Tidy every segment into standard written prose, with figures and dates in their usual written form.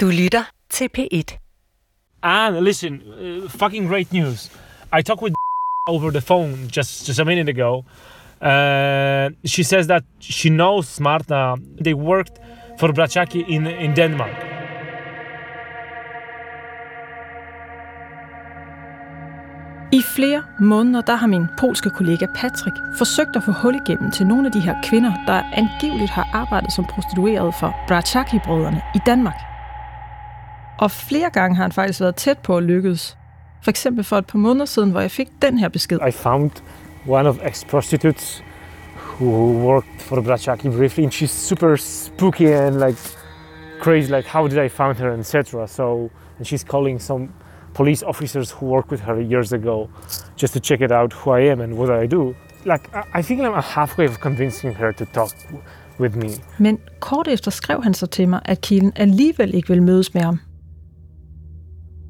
Du lytter til P1. Anne, listen, fucking great news. I talked with over the phone just a minute ago. She says that she knows Marta. They worked for Brachacki in Denmark. I flere måneder, der har min polske kollega Patrick forsøgt at få hul igennem til nogle af de her kvinder, der angiveligt har arbejdet som prostituerede for Brachacki-brødrene i Danmark. Og flere gange har han faktisk været tæt på at lykkes. For eksempel for et par måneder siden, hvor jeg fik den her besked. I found one of ex-prostitutes who worked for Brachacki briefly, and she's super spooky and like crazy, like how did I find her, etc. So, and she's calling some police officers who worked with her years ago just to check it out who I am and what I do. Like, I think I'm halfway of convincing her to talk with me. Men kort efter skrev han så til mig, at kilden alligevel ikke vil mødes med ham.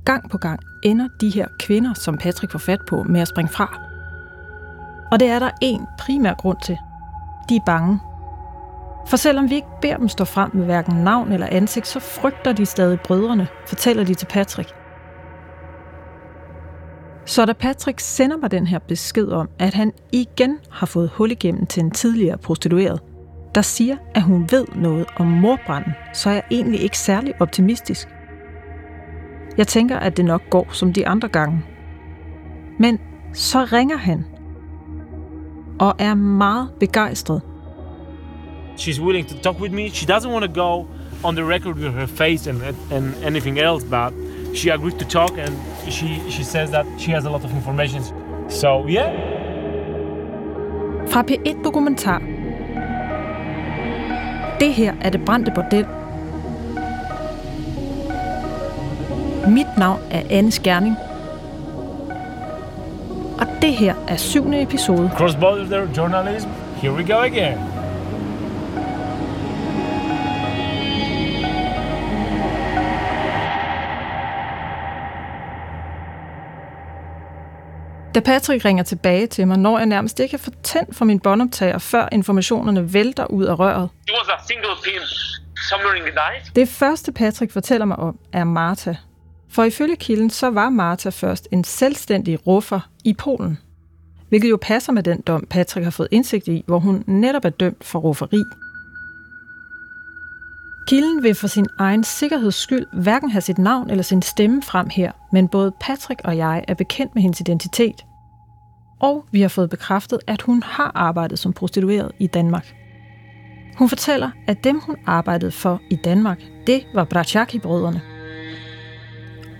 Gang på gang ender de her kvinder, som Patrick får fat på, med at springe fra. Og det er der en primær grund til. De er bange. For selvom vi ikke beder dem stå frem med hverken navn eller ansigt, så frygter de stadig brødrene, fortæller de til Patrick. Så da Patrick sender mig den her besked om, at han igen har fået hul igennem til en tidligere prostitueret, der siger, at hun ved noget om mordbranden, så er jeg egentlig ikke særlig optimistisk. Jeg tænker, at det nok går som de andre gange. Men så ringer han og er meget begejstret. She's willing to talk with me. She doesn't want to go on the record with her face and anything else, but she agreed to talk and she says that she has a lot of information. So, yeah. Fra P1 Dokumentar. Det her er Det Brændte Bordel. Mit navn er Anne Skærning. Og det her er 7. episode. Cross-border journalism. Here we go again. Da Patrick ringer tilbage til mig, når jeg nærmest ikke er for tændt for min båndoptager, før informationerne vælter ud af røret. Det første Patrick fortæller mig om, er Marta. For ifølge kilden, så var Marta først en selvstændig ruffer i Polen. Hvilket jo passer med den dom, Patrick har fået indsigt i, hvor hun netop er dømt for rufferi. Kilden vil for sin egen sikkerheds skyld hverken have sit navn eller sin stemme frem her, men både Patrick og jeg er bekendt med hendes identitet. Og vi har fået bekræftet, at hun har arbejdet som prostitueret i Danmark. Hun fortæller, at dem hun arbejdede for i Danmark, det var Brachacki-brødrene.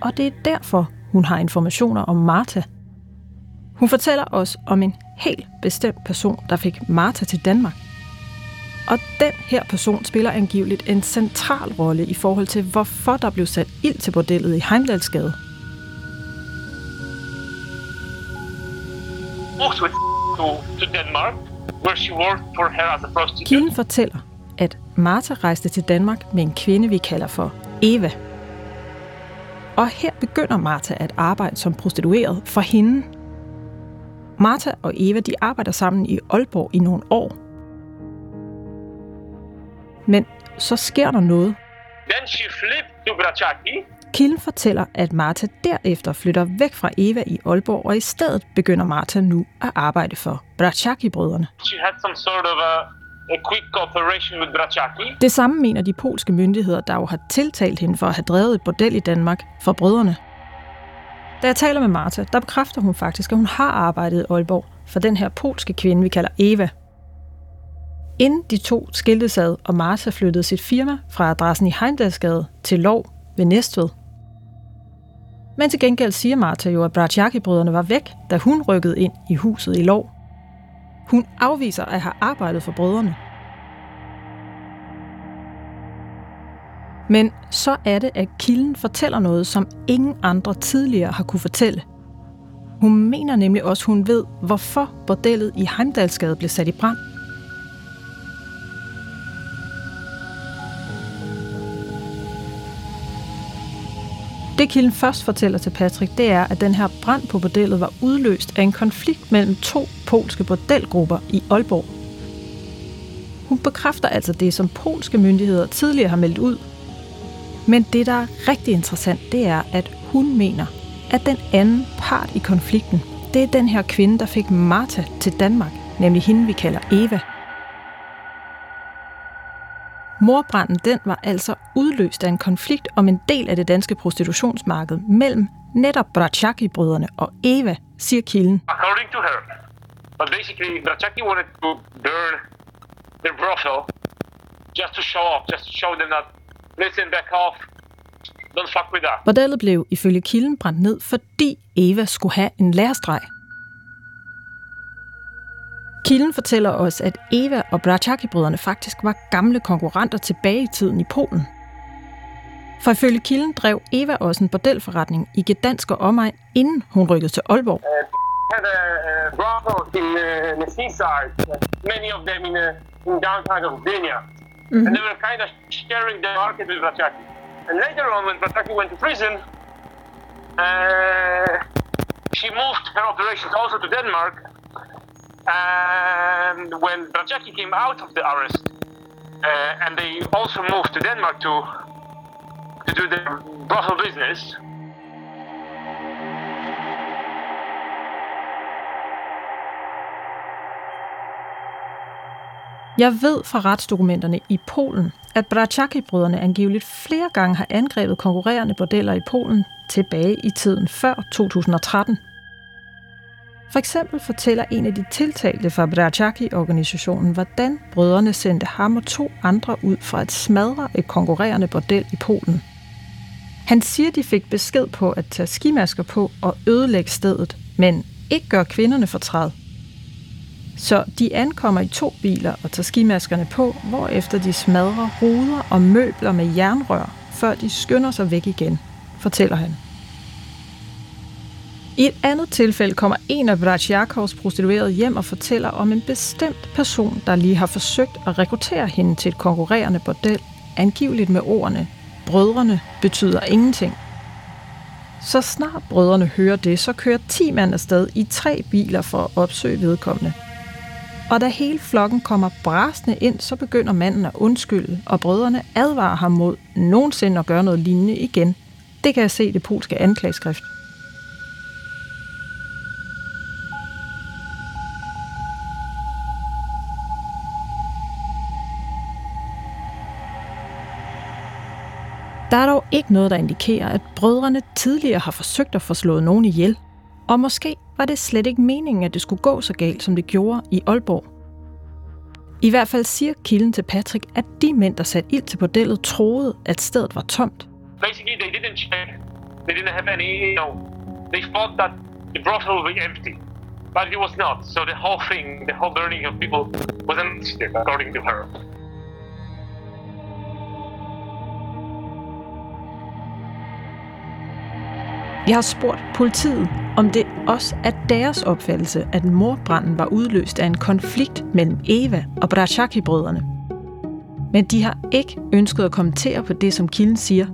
Og det er derfor, hun har informationer om Marta. Hun fortæller os om en helt bestemt person, der fik Marta til Danmark. Og den her person spiller angiveligt en central rolle i forhold til, hvorfor der blev sat ild til bordellet i Heimdalsgade. Kilden fortæller, at Marta rejste til Danmark med en kvinde, vi kalder for Eva. Og her begynder Marta at arbejde som prostitueret for hende. Marta og Eva, de arbejder sammen i Aalborg i nogle år. Men så sker der noget. Kilden fortæller, at Marta derefter flytter væk fra Eva i Aalborg, og i stedet begynder Marta nu at arbejde for Brachacki-brødrene. Det samme mener de polske myndigheder, der jo har tiltalt hende for at have drevet et bordel i Danmark for brødrene. Da jeg taler med Marta, der bekræfter hun faktisk, at hun har arbejdet i Aalborg for den her polske kvinde, vi kalder Eva. Inden de to skiltes ad, og Marta flyttede sit firma fra adressen i Heimdalsgade til Lov ved Næstved. Men til gengæld siger Marta jo, at Brachacki-brødrene var væk, da hun rykkede ind i huset i Lov. Hun afviser at have arbejdet for brødrene. Men så er det, at kilden fortæller noget, som ingen andre tidligere har kunne fortælle. Hun mener nemlig også, hun ved, hvorfor bordellet i Heimdalsgade blev sat i brand. Det kilden først fortæller til Patrick, det er, at den her brand på bordellet var udløst af en konflikt mellem to polske bordelgrupper i Aalborg. Hun bekræfter altså det, som polske myndigheder tidligere har meldt ud. Men det, der er rigtig interessant, det er, at hun mener, at den anden part i konflikten, det er den her kvinde, der fik Marta til Danmark, nemlig hende, vi kalder Eva. Mordbranden, den var altså udløst af en konflikt om en del af det danske prostitutionsmarked mellem netop Brachacki-brødrene og Eva, siger kilden. According to her, but basically Brachacki wanted to burn the brothel just to show off, just to show them that listen, back off, don't fuck with us. Bordellet blev ifølge kilden brændt ned, fordi Eva skulle have en lærestreg. Kilden fortæller os, at Eva og Brachacki-brødrene faktisk var gamle konkurrenter tilbage i tiden i Polen. For ifølge kilden drev Eva også en bordelforretning i Gdańsk og omegn, inden hun rykkede til Aalborg. And when Brachacki came out of the arrest, and they also moved to Denmark to do their brothel business. Jeg ved fra retsdokumenterne i Polen, at Brachacki-brødrene angiveligt flere gange har angrebet konkurrerende bordeller i Polen tilbage i tiden før 2013. For eksempel fortæller en af de tiltalte fra Brachacki-organisationen, hvordan brødrene sendte ham og to andre ud fra at smadre et konkurrerende bordel i Polen. Han siger, de fik besked på at tage skimasker på og ødelægge stedet, men ikke gør kvinderne fortræd. Så de ankommer i 2 biler og tager skimaskerne på, hvorefter de smadrer ruder og møbler med jernrør, før de skynder sig væk igen, fortæller han. I et andet tilfælde kommer en af Brachacki's prostituerede hjem og fortæller om en bestemt person, der lige har forsøgt at rekruttere hende til et konkurrerende bordel, angiveligt med ordene, brødrene betyder ingenting. Så snart brødrene hører det, så kører 10 mand afsted i 3 biler for at opsøge vedkommende. Og da hele flokken kommer brasende ind, så begynder manden at undskylde, og brødrene advarer ham mod nogensinde at gøre noget lignende igen. Det kan jeg se i det polske anklageskrift. Der er dog ikke noget, der indikerer, at brødrene tidligere har forsøgt at få slået nogen ihjel. Og måske var det slet ikke meningen, at det skulle gå så galt, som det gjorde i Aalborg. I hvert fald siger kilden til Patrick, at de mænd, der satte ild til bordellet, troede, at stedet var tomt. Basically, they didn't check. They didn't have any, they thought that the brothel would be empty. But it was not. So the whole thing, the whole burning of people was an accident, according to her. Jeg har spurgt politiet, om det også er deres opfattelse, at mordbranden var udløst af en konflikt mellem Eva og Brachacki-brødrene. Men de har ikke ønsket at kommentere på det, som kilden siger.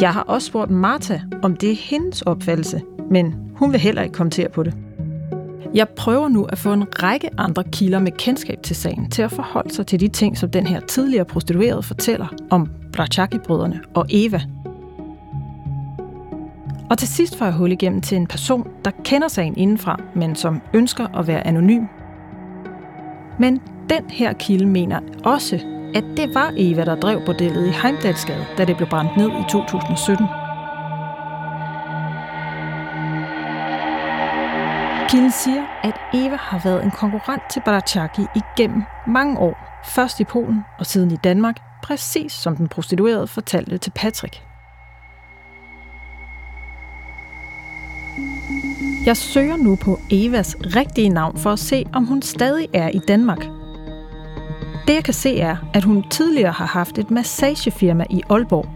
Jeg har også spurgt Marta, om det er hendes opfattelse, men hun vil heller ikke kommentere på det. Jeg prøver nu at få en række andre kilder med kendskab til sagen til at forholde sig til de ting, som den her tidligere prostituerede fortæller om Brachacki-brødrene og Eva. Og til sidst får jeg hul igennem til en person, der kender sagen indenfra, men som ønsker at være anonym. Men den her kilde mener også, at det var Eva, der drev bordellet i Heimdalsgade, da det blev brændt ned i 2017. Kilden siger, at Eva har været en konkurrent til Brachacki igennem mange år. Først i Polen og siden i Danmark, præcis som den prostituerede fortalte til Patrick. Jeg søger nu på Evas rigtige navn for at se, om hun stadig er i Danmark. Det jeg kan se er, at hun tidligere har haft et massagefirma i Aalborg,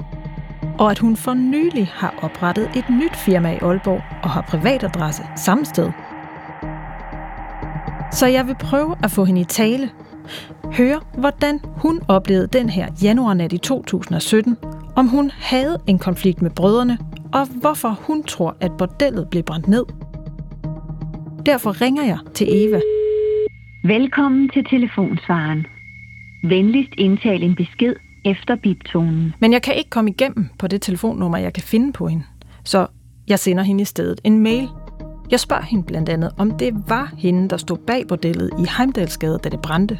og at hun for nylig har oprettet et nyt firma i Aalborg og har privatadresse samme sted. Så jeg vil prøve at få hende i tale. Høre, hvordan hun oplevede den her januarnat i 2017, om hun havde en konflikt med brødrene, og hvorfor hun tror, at bordellet blev brændt ned. Derfor ringer jeg til Eva. Velkommen til telefonsvareren. Venligst indtal en besked efter biptonen. Men jeg kan ikke komme igennem på det telefonnummer, jeg kan finde på hende. Så jeg sender hende i stedet en mail. Jeg spørger hende blandt andet, om det var hende, der stod bag bordellet i Heimdalsgade, da det brændte.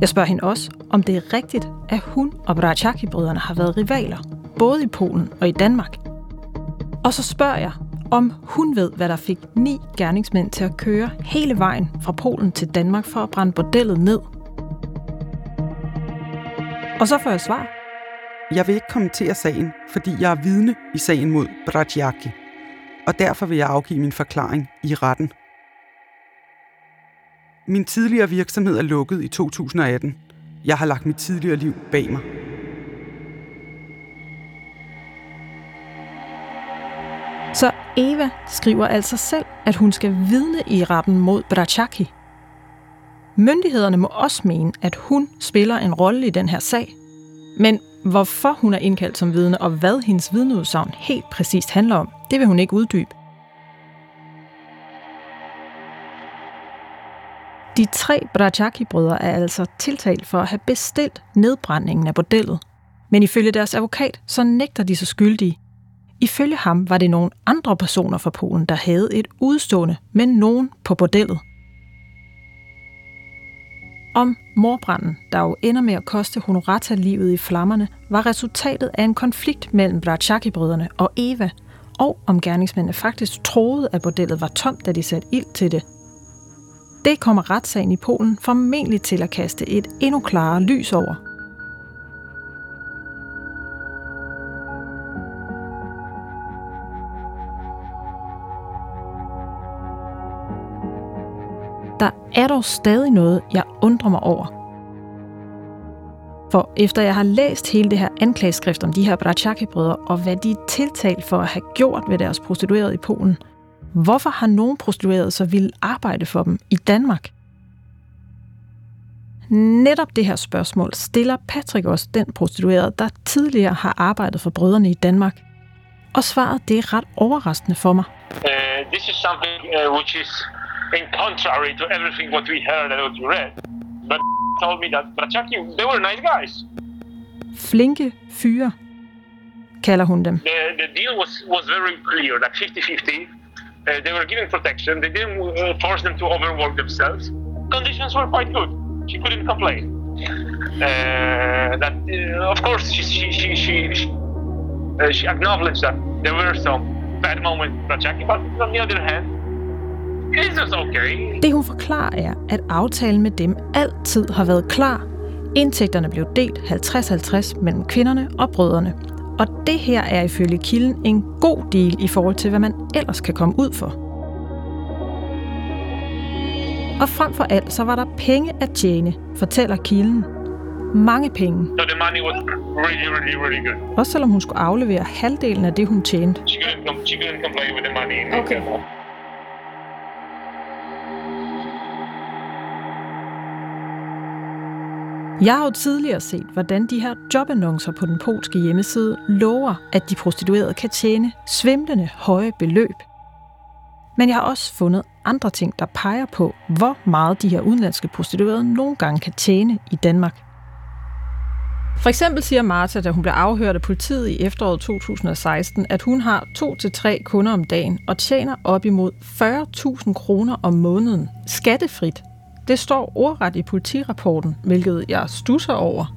Jeg spørger hende også, om det er rigtigt, at hun og Brachacki-brødrene har været rivaler, både i Polen og i Danmark. Og så spørger jeg, om hun ved, hvad der fik 9 gerningsmænd til at køre hele vejen fra Polen til Danmark for at brænde bordellet ned. Og så får jeg svar. Jeg vil ikke kommentere sagen, fordi jeg er vidne i sagen mod Braciaki, og derfor vil jeg afgive min forklaring i retten. Min tidligere virksomhed er lukket i 2018. Jeg har lagt mit tidligere liv bag mig. Så Eva skriver altså selv, at hun skal vidne i retten mod Brachacki. Myndighederne må også mene, at hun spiller en rolle i den her sag. Men hvorfor hun er indkaldt som vidne, og hvad hendes vidneudsagn helt præcist handler om, det vil hun ikke uddybe. De 3 Brachacki-brødre er altså tiltalt for at have bestilt nedbrændingen af bordellet. Men ifølge deres advokat, så nægter de sig skyldige. Ifølge ham var det nogle andre personer fra Polen, der havde et udstående med nogen på bordellet. Om mordbranden, der jo ender med at koste Honorata livet i flammerne, var resultatet af en konflikt mellem Brachacki-brødrene og Eva, og om gerningsmændene faktisk troede, at bordellet var tomt, da de satte ild til det. Det kommer retssagen i Polen formentlig til at kaste et endnu klarere lys over. Der er dog stadig noget, jeg undrer mig over. For efter jeg har læst hele det her anklageskrift om de her Brachacki-brødre, og hvad de er tiltalt for at have gjort ved deres prostituerede i Polen, hvorfor har nogen prostituerede så ville arbejde for dem i Danmark? Netop det her spørgsmål stiller Patrick også den prostituerede, der tidligere har arbejdet for brødrene i Danmark. Og svaret, det er ret overraskende for mig. This is something which is in contrary to everything what we heard and what we read. But told me that Brachacki, they were nice guys. Flinke fyre, kalder hun dem. The deal was very clear, like 50-50. They were given protection. They didn't force them to overwork themselves. Conditions were quite good. She couldn't complain. Of course, she acknowledged that there were some bad moments for Jackie, but on the other hand, it's just okay. Det hun forklarer er, at aftalen med dem altid har været klar. Indtægterne blev delt 50-50 mellem kvinderne og brødrene. Og det her er ifølge kilden en god deal i forhold til, hvad man ellers kan komme ud for. Og frem for alt, så var der penge at tjene, fortæller kilden. Mange penge. So the money was really good. Også selvom hun skulle aflevere halvdelen af det, hun tjente. She couldn't comply with the money. Okay. Jeg har jo tidligere set, hvordan de her jobannoncer på den polske hjemmeside lover, at de prostituerede kan tjene svimlende høje beløb. Men jeg har også fundet andre ting, der peger på, hvor meget de her udenlandske prostituerede nogle gange kan tjene i Danmark. For eksempel siger Marta, da hun bliver afhørt af politiet i efteråret 2016, at hun har 2-3 kunder om dagen og tjener op imod 40.000 kroner om måneden skattefrit. Det står ordret i politirapporten, hvilket jeg stusser over.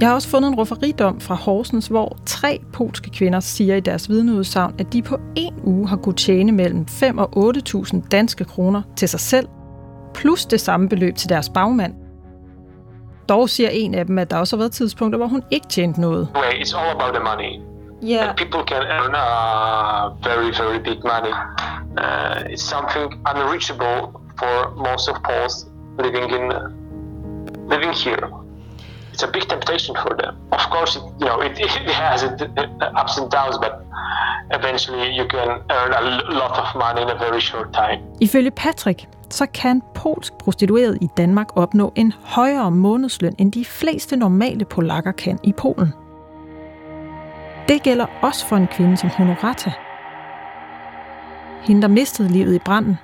Jeg har også fundet en rufferidom fra Horsens, hvor 3 polske kvinder siger i deres vidneudsagn, at de på 1 uge har kunnet tjene mellem 5.000 og 8.000 danske kroner til sig selv, plus det samme beløb til deres bagmand. Dog siger en af dem, at der også har været tidspunkter, hvor hun ikke tjente noget. It's all about the money. Yeah. And people can earn very, very big money. It's something unreachable for most of Poles living here. It's a big temptation for them. Of course, it has ups and downs, but eventually you can earn a lot of money in a very short time. Ifølge Patrick, så kan polsk prostitueret i Danmark opnå en højere månedsløn, end de fleste normale polakker kan i Polen. Det gælder også for en kvinde som Honorata. Hende, der mistede livet i branden.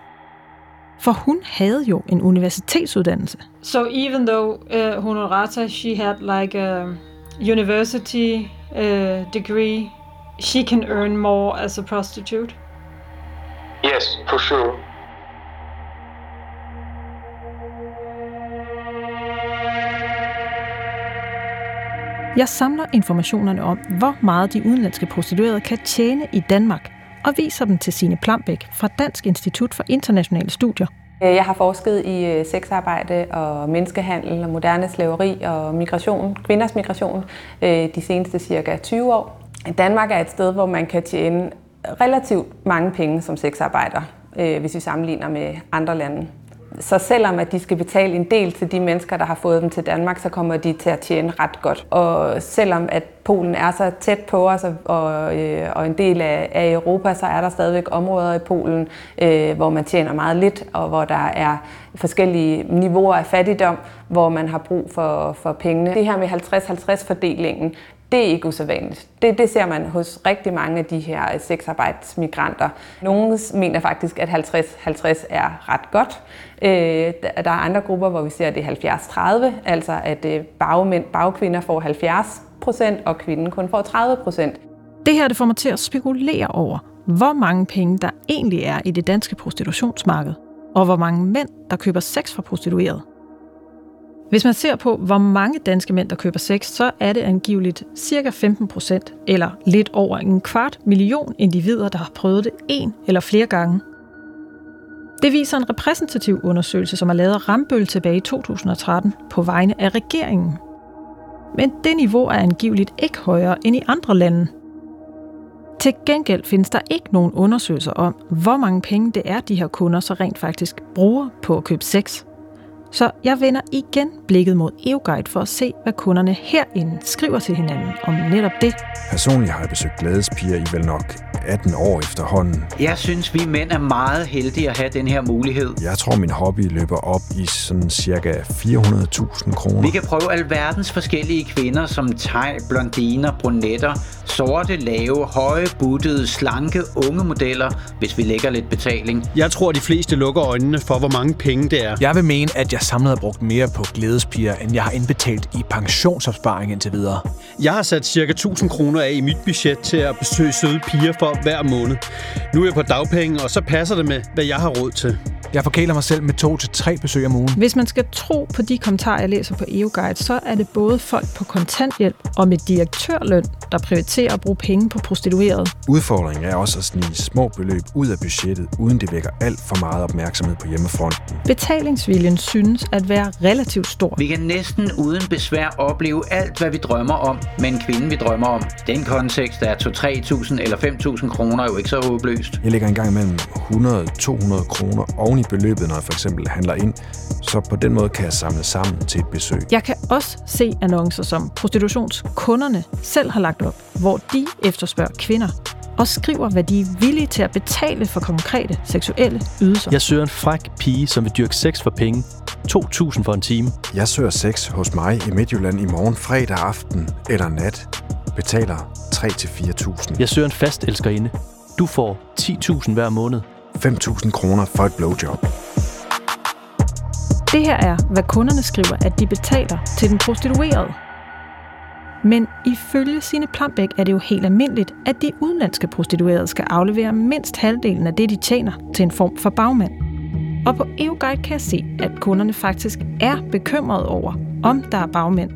For hun havde jo en universitetsuddannelse. So even though Honorata, she had like a university degree, she can earn more as a prostitute? Yes, for sure. Jeg samler informationerne om, hvor meget de udenlandske prostituerede kan tjene i Danmark, og viser dem til Sine Plambæk fra Dansk Institut for Internationale Studier. Jeg har forsket i sexarbejde og menneskehandel og moderne slaveri og migration, kvinders migration, de seneste cirka 20 år. Danmark er et sted, hvor man kan tjene relativt mange penge som sexarbejder, hvis vi sammenligner med andre lande. Så selvom at de skal betale en del til de mennesker, der har fået dem til Danmark, så kommer de til at tjene ret godt. Og selvom at Polen er så tæt på os og en del af Europa, så er der stadigvæk områder i Polen, hvor man tjener meget lidt, og hvor der er forskellige niveauer af fattigdom, hvor man har brug for pengene. Det her med 50-50-fordelingen, det er ikke usædvanligt. Det ser man hos rigtig mange af de her sexarbejdsmigranter. Nogle mener faktisk, at 50-50 er ret godt. Der er andre grupper, hvor vi ser, at det er 70-30, altså at bagkvinder får 70%, og kvinden kun får 30%. Det her det får mig til at spekulere over, hvor mange penge der egentlig er i det danske prostitutionsmarked, og hvor mange mænd, der køber sex fra prostituerede. Hvis man ser på, hvor mange danske mænd, der køber sex, så er det angiveligt ca. 15%, eller lidt over 250.000 individer, der har prøvet det en eller flere gange. Det viser en repræsentativ undersøgelse, som er lavet af Rambøll tilbage i 2013 på vegne af regeringen. Men det niveau er angiveligt ikke højere end i andre lande. Til gengæld findes der ikke nogen undersøgelser om, hvor mange penge det er, de her kunder så rent faktisk bruger på at købe sex. Så jeg vender igen blikket mod EvoGuide for at se, hvad kunderne herinde skriver til hinanden om netop det. Personligt har jeg besøgt glædespiger i Veldnok 18 år efterhånden. Jeg synes, vi mænd er meget heldige at have den her mulighed. Jeg tror, min hobby løber op i sådan cirka 400.000 kroner. Vi kan prøve alverdens forskellige kvinder som thai, blondiner, brunetter, sorte, lave, høje, buttede, slanke, unge modeller, hvis vi lægger lidt betaling. Jeg tror, de fleste lukker øjnene for, hvor mange penge det er. Jeg vil mene, at jeg samlet har brugt mere på glædespiger, end jeg har indbetalt i pensionsopsparing indtil videre. Jeg har sat ca. 1.000 kroner af i mit budget til at besøge søde piger for hver måned. Nu er jeg på dagpenge, og så passer det med, hvad jeg har råd til. Jeg forkæler mig selv med 2 til 3 besøg om ugen. Hvis man skal tro på de kommentarer, jeg læser på EvoGuide, så er det både folk på kontanthjælp og med direktørløn, der prioriterer at bruge penge på prostituerede. Udfordringen er også at snige små beløb ud af budgettet, uden det vækker alt for meget opmærksomhed på hjemmefronten. Betalingsviljen synes at være relativt stor. Vi kan næsten uden besvær opleve alt, hvad vi drømmer om, men kvinden vi drømmer om. Den kontekst er 2-3.000 eller 5.000 kroner jo ikke så håbløst. Jeg lægger engang mellem 100-200 kroner oven i beløbet, når jeg for eksempel handler ind, så på den måde kan jeg samle sammen til et besøg. Jeg kan også se annoncer, som prostitutionskunderne selv har lagt op, hvor de efterspørger kvinder og skriver, hvad de er villige til at betale for konkrete seksuelle ydelser. Jeg søger en fræk pige, som vil dyrke sex for penge. 2.000 for en time. Jeg søger sex hos mig i Midtjylland i morgen fredag aften eller nat. Betaler 3.000 til 4.000. Jeg søger en fast elskerinde. Du får 10.000 hver måned. 5.000 kroner for et blowjob. Det her er, hvad kunderne skriver, at de betaler til den prostituerede. Men ifølge Sine Plambæk er det jo helt almindeligt, at de udenlandske prostituerede skal aflevere mindst halvdelen af det, de tjener, til en form for bagmand. Og på EvoGuide kan jeg se, at kunderne faktisk er bekymrede over, om der er bagmænd.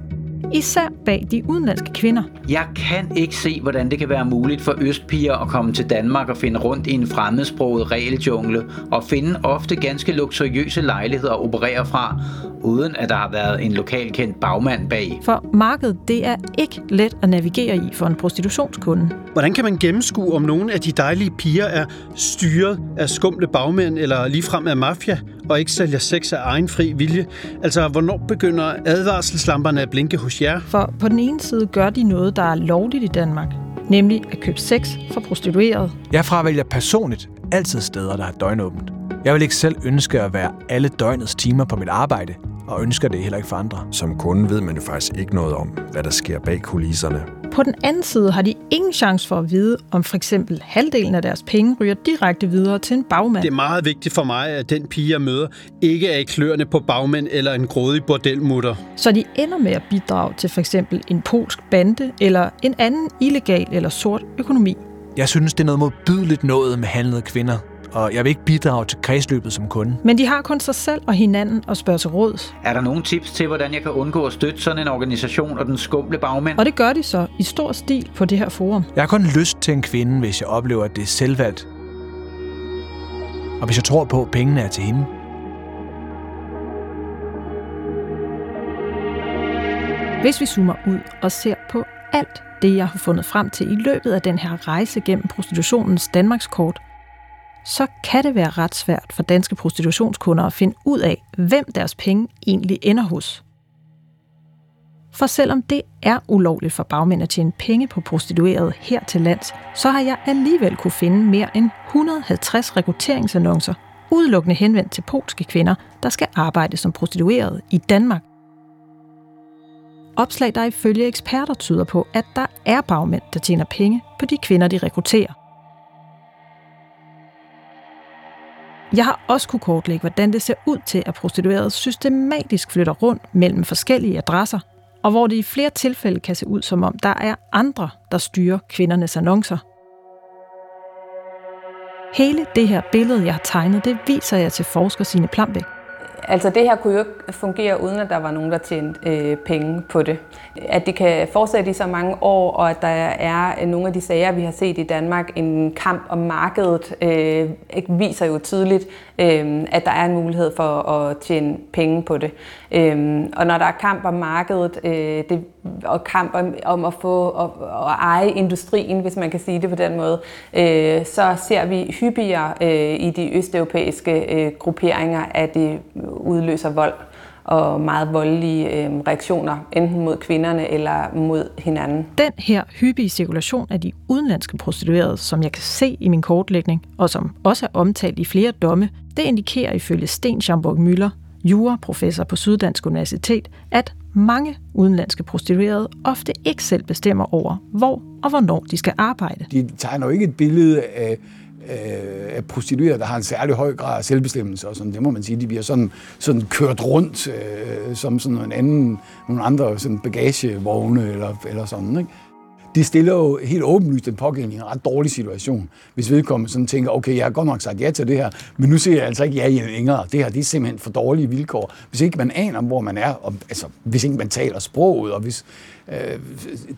Især bag de udenlandske kvinder. Jeg kan ikke se, hvordan det kan være muligt for østpiger at komme til Danmark og finde rundt i en fremmedsproget regeljungle og finde ofte ganske luksuriøse lejligheder at operere fra, uden at der har været en lokalkendt bagmand bag. For markedet, det er ikke let at navigere i for en prostitutionskunde. Hvordan kan man gennemskue, om nogle af de dejlige piger er styret af skumle bagmænd eller ligefrem af mafia og ikke sælger sex af egen fri vilje? Altså, hvornår begynder advarselslamperne at blinke hos jer? For på den ene side gør de noget, der er lovligt i Danmark, nemlig at købe sex for prostituerede. Jeg fravælger personligt altid steder, der er døgnåbent. Jeg vil ikke selv ønske at være alle døgnets timer på mit arbejde, og ønsker det heller ikke for andre. Som kunde ved man jo faktisk ikke noget om, hvad der sker bag kulisserne. På den anden side har de ingen chance for at vide, om for eksempel halvdelen af deres penge ryger direkte videre til en bagmand. Det er meget vigtigt for mig, at den pige, jeg møder, ikke er i kløerne på bagmænd eller en grådig bordelmutter. Så de ender med at bidrage til for eksempel en polsk bande eller en anden illegal eller sort økonomi. Jeg synes, det er noget modbydeligt noget med handlede kvinder, og jeg vil ikke bidrage til kredsløbet som kunde. Men de har kun sig selv og hinanden at spørge til råd. Er der nogen tips til, hvordan jeg kan undgå at støtte sådan en organisation og den skumle bagmænd? Og det gør de så i stor stil på det her forum. Jeg har kun lyst til en kvinde, hvis jeg oplever, at det er selvvalgt. Og hvis jeg tror på, at pengene er til hende. Hvis vi zoomer ud og ser på alt det, jeg har fundet frem til i løbet af den her rejse gennem prostitutionens Danmarkskort, så kan det være ret svært for danske prostitutionskunder at finde ud af, hvem deres penge egentlig ender hos. For selvom det er ulovligt for bagmænd at tjene penge på prostituerede her til lands, så har jeg alligevel kunne finde mere end 150 rekrutteringsannoncer, udelukkende henvendt til polske kvinder, der skal arbejde som prostituerede i Danmark. Opslag, der ifølge eksperter tyder på, at der er bagmænd, der tjener penge på de kvinder, de rekrutterer. Jeg har også kunne kortlægge, hvordan det ser ud til, at prostituerede systematisk flytter rundt mellem forskellige adresser, og hvor det i flere tilfælde kan se ud, som om der er andre, der styrer kvindernes annoncer. Hele det her billede, jeg har tegnet, det viser jeg til forsker Sine Plambæk. Altså det her kunne jo ikke fungere, uden at der var nogen, der tjente penge på det. At det kan fortsætte i så mange år, og at der er nogle af de sager, vi har set i Danmark, en kamp om markedet, viser jo tydeligt, at der er en mulighed for at tjene penge på det. Og når der er kamp om markedet, og kamp om at få at eje industrien, hvis man kan sige det på den måde, så ser vi hyppigere i de østeuropæiske grupperinger, at det udløser vold og meget voldelige reaktioner, enten mod kvinderne eller mod hinanden. Den her hyppige cirkulation af de udenlandske prostituerede, som jeg kan se i min kortlægning, og som også er omtalt i flere domme, det indikerer ifølge Sten Schamburg-Müller, juraprofessor på Syddansk Universitet, at mange udenlandske prostituerede ofte ikke selv bestemmer over, hvor og hvornår de skal arbejde. De tegner jo ikke et billede af prostituerede, der har en særlig høj grad af selvbestemmelse, og sådan, det må man sige, de bliver sådan kørt rundt som sådan nogle andre sådan bagagevogne eller sådan, ikke? De stiller jo helt åbenlyst den pågældende i en ret dårlig situation, hvis vedkommende sådan tænker, okay, jeg har godt nok sagt ja til det her, men nu ser jeg altså ikke ja længere. Det her, det er simpelthen for dårlige vilkår. Hvis ikke man aner, hvor man er, og, altså, hvis ikke man taler sproget, og hvis,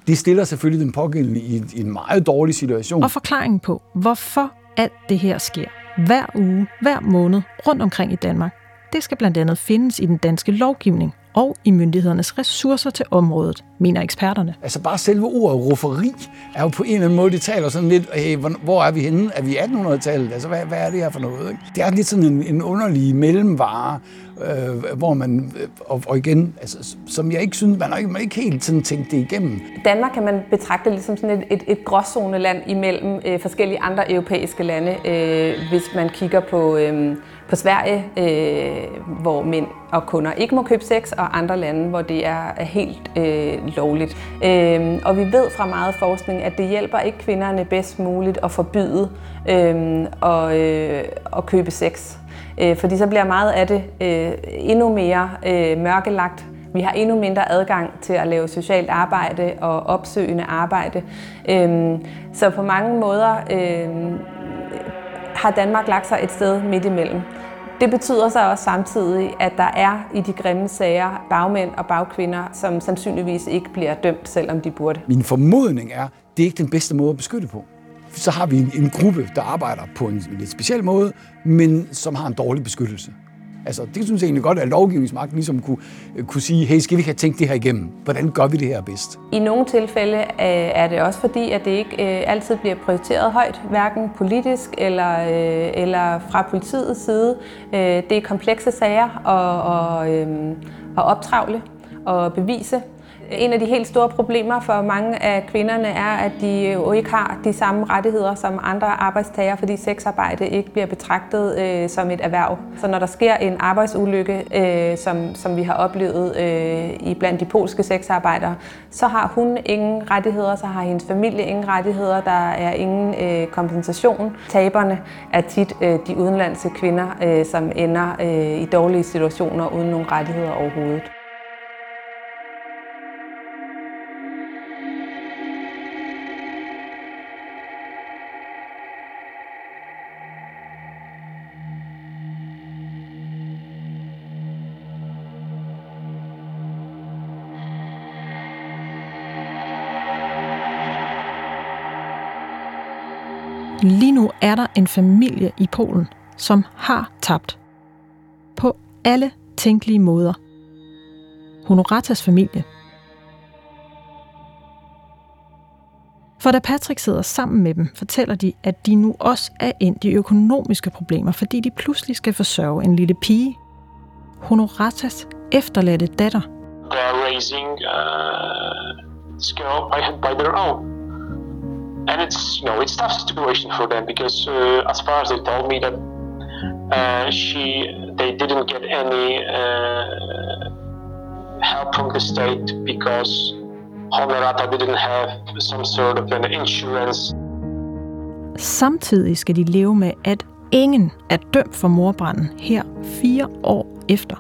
det stiller selvfølgelig den pågældende i en meget dårlig situation. Og forklaringen på, hvorfor alt det her sker hver uge, hver måned, rundt omkring i Danmark, det skal blandt andet findes i den danske lovgivning og i myndighedernes ressourcer til området, mener eksperterne. Altså bare selve ordet rufferi er jo på en eller anden måde, det taler sådan lidt, hey, hvor er vi henne? Er vi i 1800-tallet? Altså hvad er det her for noget? Ikke? Det er lidt sådan en underlig mellemvare, hvor man, og igen, altså, som jeg ikke synes, man ikke helt sådan tænkt det igennem. Danmark kan man betragte ligesom sådan et gråzoneland imellem forskellige andre europæiske lande, hvis man kigger på Sverige, hvor mænd og kunder ikke må købe sex, og andre lande, hvor det er helt lovligt. Og vi ved fra meget forskning, at det hjælper ikke kvinderne bedst muligt at forbyde at købe sex. Fordi så bliver meget af det endnu mere mørkelagt. Vi har endnu mindre adgang til at lave socialt arbejde og opsøgende arbejde. Så på mange måder har Danmark lagt sig et sted midt imellem. Det betyder så også samtidig, at der er i de grimme sager bagmænd og bagkvinder, som sandsynligvis ikke bliver dømt, selvom de burde. Min formodning er, at det ikke er den bedste måde at beskytte på. Så har vi en gruppe, der arbejder på en lidt speciel måde, men som har en dårlig beskyttelse. Altså, det synes jeg egentlig godt, at lovgivningsmagten ligesom kunne sige, hey, skal vi ikke have tænkt det her igennem? Hvordan gør vi det her bedst? I nogle tilfælde er det også fordi, at det ikke altid bliver prioriteret højt, hverken politisk eller fra politiets side. Det er komplekse sager at optravle og bevise. En af de helt store problemer for mange af kvinderne er, at de jo ikke har de samme rettigheder som andre arbejdstagere, fordi sexarbejde ikke bliver betragtet som et erhverv. Så når der sker en arbejdsulykke, som vi har oplevet blandt de polske sexarbejdere, så har hun ingen rettigheder, så har hendes familie ingen rettigheder, der er ingen kompensation. Taberne er tit de udenlandske kvinder, som ender i dårlige situationer uden nogen rettigheder overhovedet. Lige nu er der en familie i Polen, som har tabt. På alle tænkelige måder. Honoratas familie. For da Patrick sidder sammen med dem, fortæller de, at de nu også er endt i økonomiske problemer, fordi de pludselig skal forsørge en lille pige. Honoratas efterladte datter. They are raising this girl by their own. And it's tough situation for them because as far as they told me that they didn't get any help from the state because Honorata didn't have some sort of an insurance. Samtidig skal de leve med, at ingen er dømt for mordbranden her 4 år efter.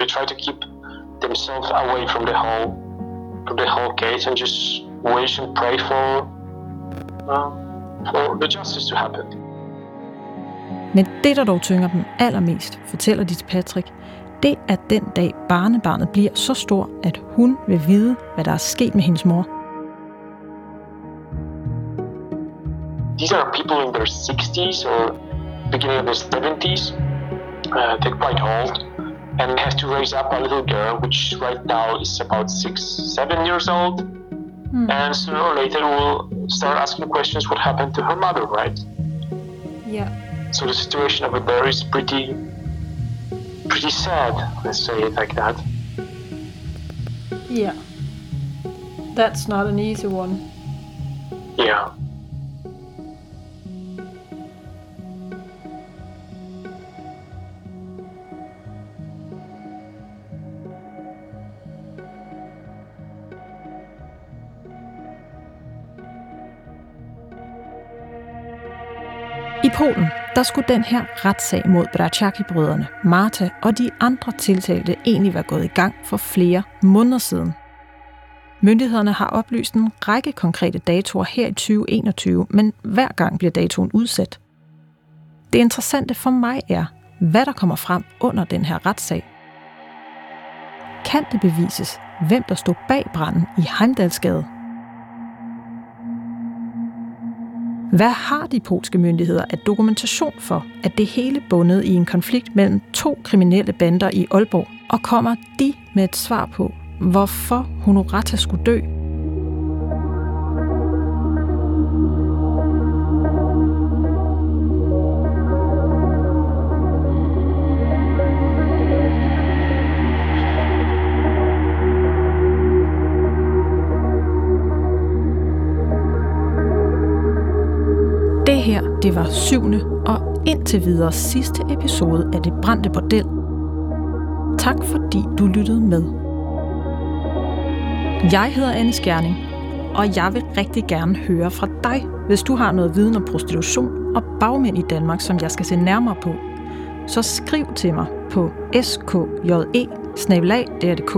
They try to keep themselves away from the whole case and just wish and pray for the justice to happen. Men det, der dog tynger dem allermest, fortæller de til Patrick, det er den dag, barnebarnet bliver så stor, at hun vil vide, hvad der er sket med hendes mor. These are people in their 60s or beginning of their 70s. They're quite old and have to raise up a little girl, which right now is about 6-7 years old. And sooner or later we'll start asking questions what happened to her mother, right? Yeah. So the situation over there is pretty sad, let's say it like that. Yeah. That's not an easy one. Yeah. I Polen, der skulle den her retssag mod Brachacki-brødrene, Marta og de andre tiltalte egentlig var gået i gang for flere måneder siden. Myndighederne har oplyst en række konkrete datoer her i 2021, men hver gang bliver datoen udsat. Det interessante for mig er, hvad der kommer frem under den her retssag. Kan det bevises, hvem der stod bag branden i Heimdalsgade? Hvad har de polske myndigheder af dokumentation for, at det hele bundet i en konflikt mellem 2 kriminelle bander i Aalborg, og kommer de med et svar på, hvorfor Honorata skulle dø? Det var 7. og indtil videre sidste episode af Det Brændte Bordel. Tak fordi du lyttede med. Jeg hedder Anne Skærning, og jeg vil rigtig gerne høre fra dig, hvis du har noget viden om prostitution og bagmænd i Danmark, som jeg skal se nærmere på. Så skriv til mig på skje@dr.dk.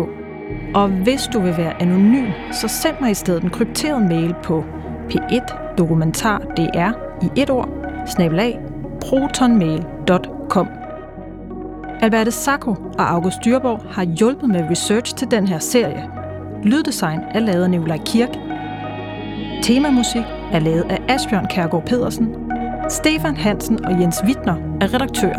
Og hvis du vil være anonym, så send mig i stedet en krypteret mail på p1dokumentardr@protonmail.com. Albert Sacco og August Dyrborg har hjulpet med research til den her serie. Lyddesign er lavet af Nivoli Kirk. Temamusik er lavet af Asbjørn Kærgaard Pedersen. Stefan Hansen og Jens Wittner er redaktører.